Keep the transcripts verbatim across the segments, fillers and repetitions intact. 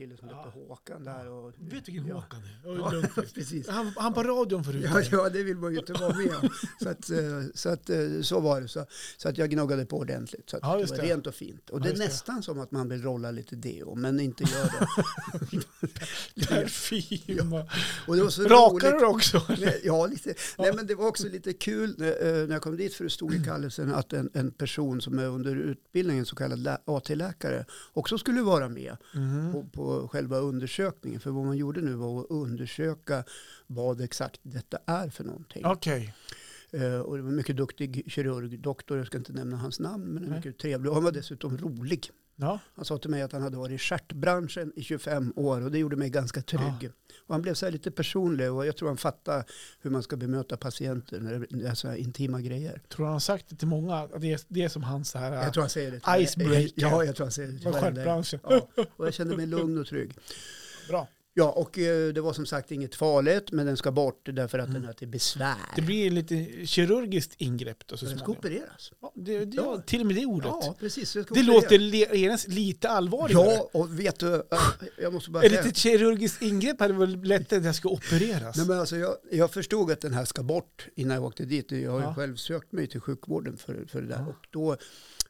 kille som hette ja. Håkan där. Och, du vet vilken ja. Håkan är? Ja, precis. Han, han på radion förut. Ja, ja, det vill man ju inte vara med om. Så, att, så, att, så var det. Så, så att jag gnaggade på ordentligt. Så att ja, det var det. Rent och fint. Och ja, det är nästan det. Som att man vill rolla lite deo, men inte gör det. Perfim. Ja. Och det var så rakar roligt. Du också? Nej, ja, lite. Ja. Nej, men det var också lite kul när, när jag kom dit, för det stod i kallelsen att en, en person som är under utbildningen, så kallad lä- A T-läkare, också skulle vara med mm. på, på själva undersökningen. För vad man gjorde nu var att undersöka vad exakt detta är för någonting. Okej. Okay. Uh, och det var en mycket duktig kirurg, doktor, jag ska inte nämna hans namn, men en mycket trevlig. Och han var dessutom rolig. Ja. Han sa till mig att han hade varit i stjärtbranschen i tjugofem år, och det gjorde mig ganska trygg. Ja. Och han blev så här lite personlig, och jag tror han fattar hur man ska bemöta patienter när det är så här intima grejer. Tror han sagt det till många? Att det är, det är som han så här, jag tror han säger det. Icebreaker. Ja, jag tror han säger det till stjärtbranschen. Ja. Och jag kände mig lugn och trygg. Bra. Ja, och det var som sagt inget farligt, men den ska bort därför att mm. den är till besvär. Det blir lite kirurgiskt ingrepp. Då, så den ska opereras. Ja, det, det, ja. Till och med det ordet. Ja, precis. Det opereras. Låter le- lite allvarligare. Ja, och vet du, jag måste bara säga. Är det ett kirurgiskt ingrepp hade det väl lätt att den ska opereras? Nej, men alltså jag, jag förstod att den här ska bort innan jag åkte dit. Jag har ja. ju själv sökt mig till sjukvården för, för det där. Ja. Och då...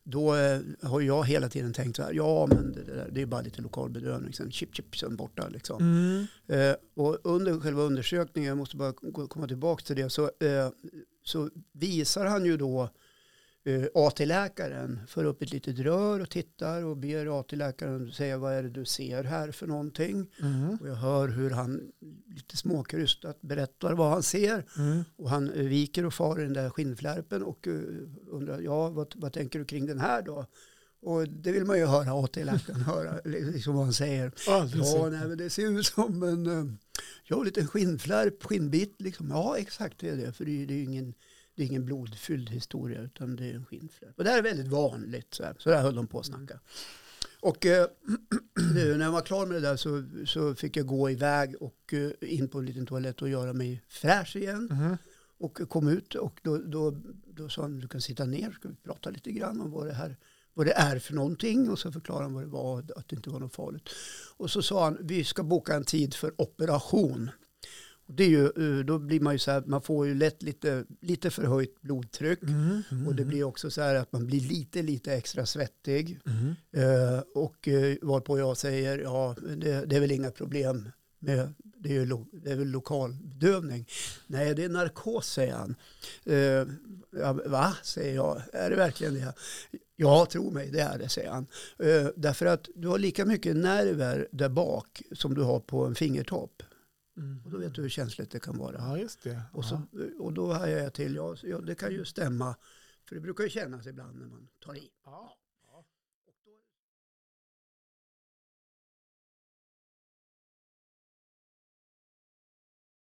Då har jag hela tiden tänkt så här, ja men det, där, det är bara lite lokal bedövning, sen chip chip sen borta liksom. Mm. Eh, och under själva undersökningen, jag måste bara komma tillbaka till det, så, eh, så visar han ju då eh, A T-läkaren, för upp ett litet rör och tittar och ber A T-läkaren säga vad är det du ser här för någonting. Mm. Och jag hör hur han lite småkrystat berättar vad han ser. Mm. Och han viker och far i den där skinnflärpen och uh, undrar, ja vad, vad tänker du kring den här då? Och det vill man ju höra A T-läkaren höra, liksom vad han säger. Alldeles. Ja, nej, men det ser ut som en, ja, en liten skinnflärp, skinnbit liksom. Ja, exakt det är det, för det, det är ju ingen... Det är ingen blodfylld historia, utan det är en skinnflärp. Och det här är väldigt vanligt. Så, här. Så där höll de på att snacka. Mm. Och eh, nu, när jag var klar med det där så, så fick jag gå iväg och eh, in på en liten toalett och göra mig fräsch igen. Mm. Och kom ut och då, då, då sa han, du kan sitta ner, ska vi prata lite grann om vad det här vad det är för någonting. Och så förklarade han vad det var, att det inte var något farligt. Och så sa han, vi ska boka en tid för operation. Det är ju, då blir man ju så här, man får ju lätt lite, lite förhöjt blodtryck mm, mm, och det blir också så här att man blir lite, lite extra svettig mm. eh, och eh, varpå jag säger, ja det, det är väl inga problem med, det är ju lo, det är väl lokal bedövning. Nej, det är narkos, säger han. Eh, ja, va, säger jag, är det verkligen det? Ja, tro mig, det är det, säger han. Eh, därför att du har lika mycket nerver där bak som du har på en fingertopp. Mm. Och då vet du hur känsligt det kan vara. Ja, just det. Och, så, och då har jag till, ja, det kan ju stämma. För det brukar ju kännas ibland när man tar i. Ja.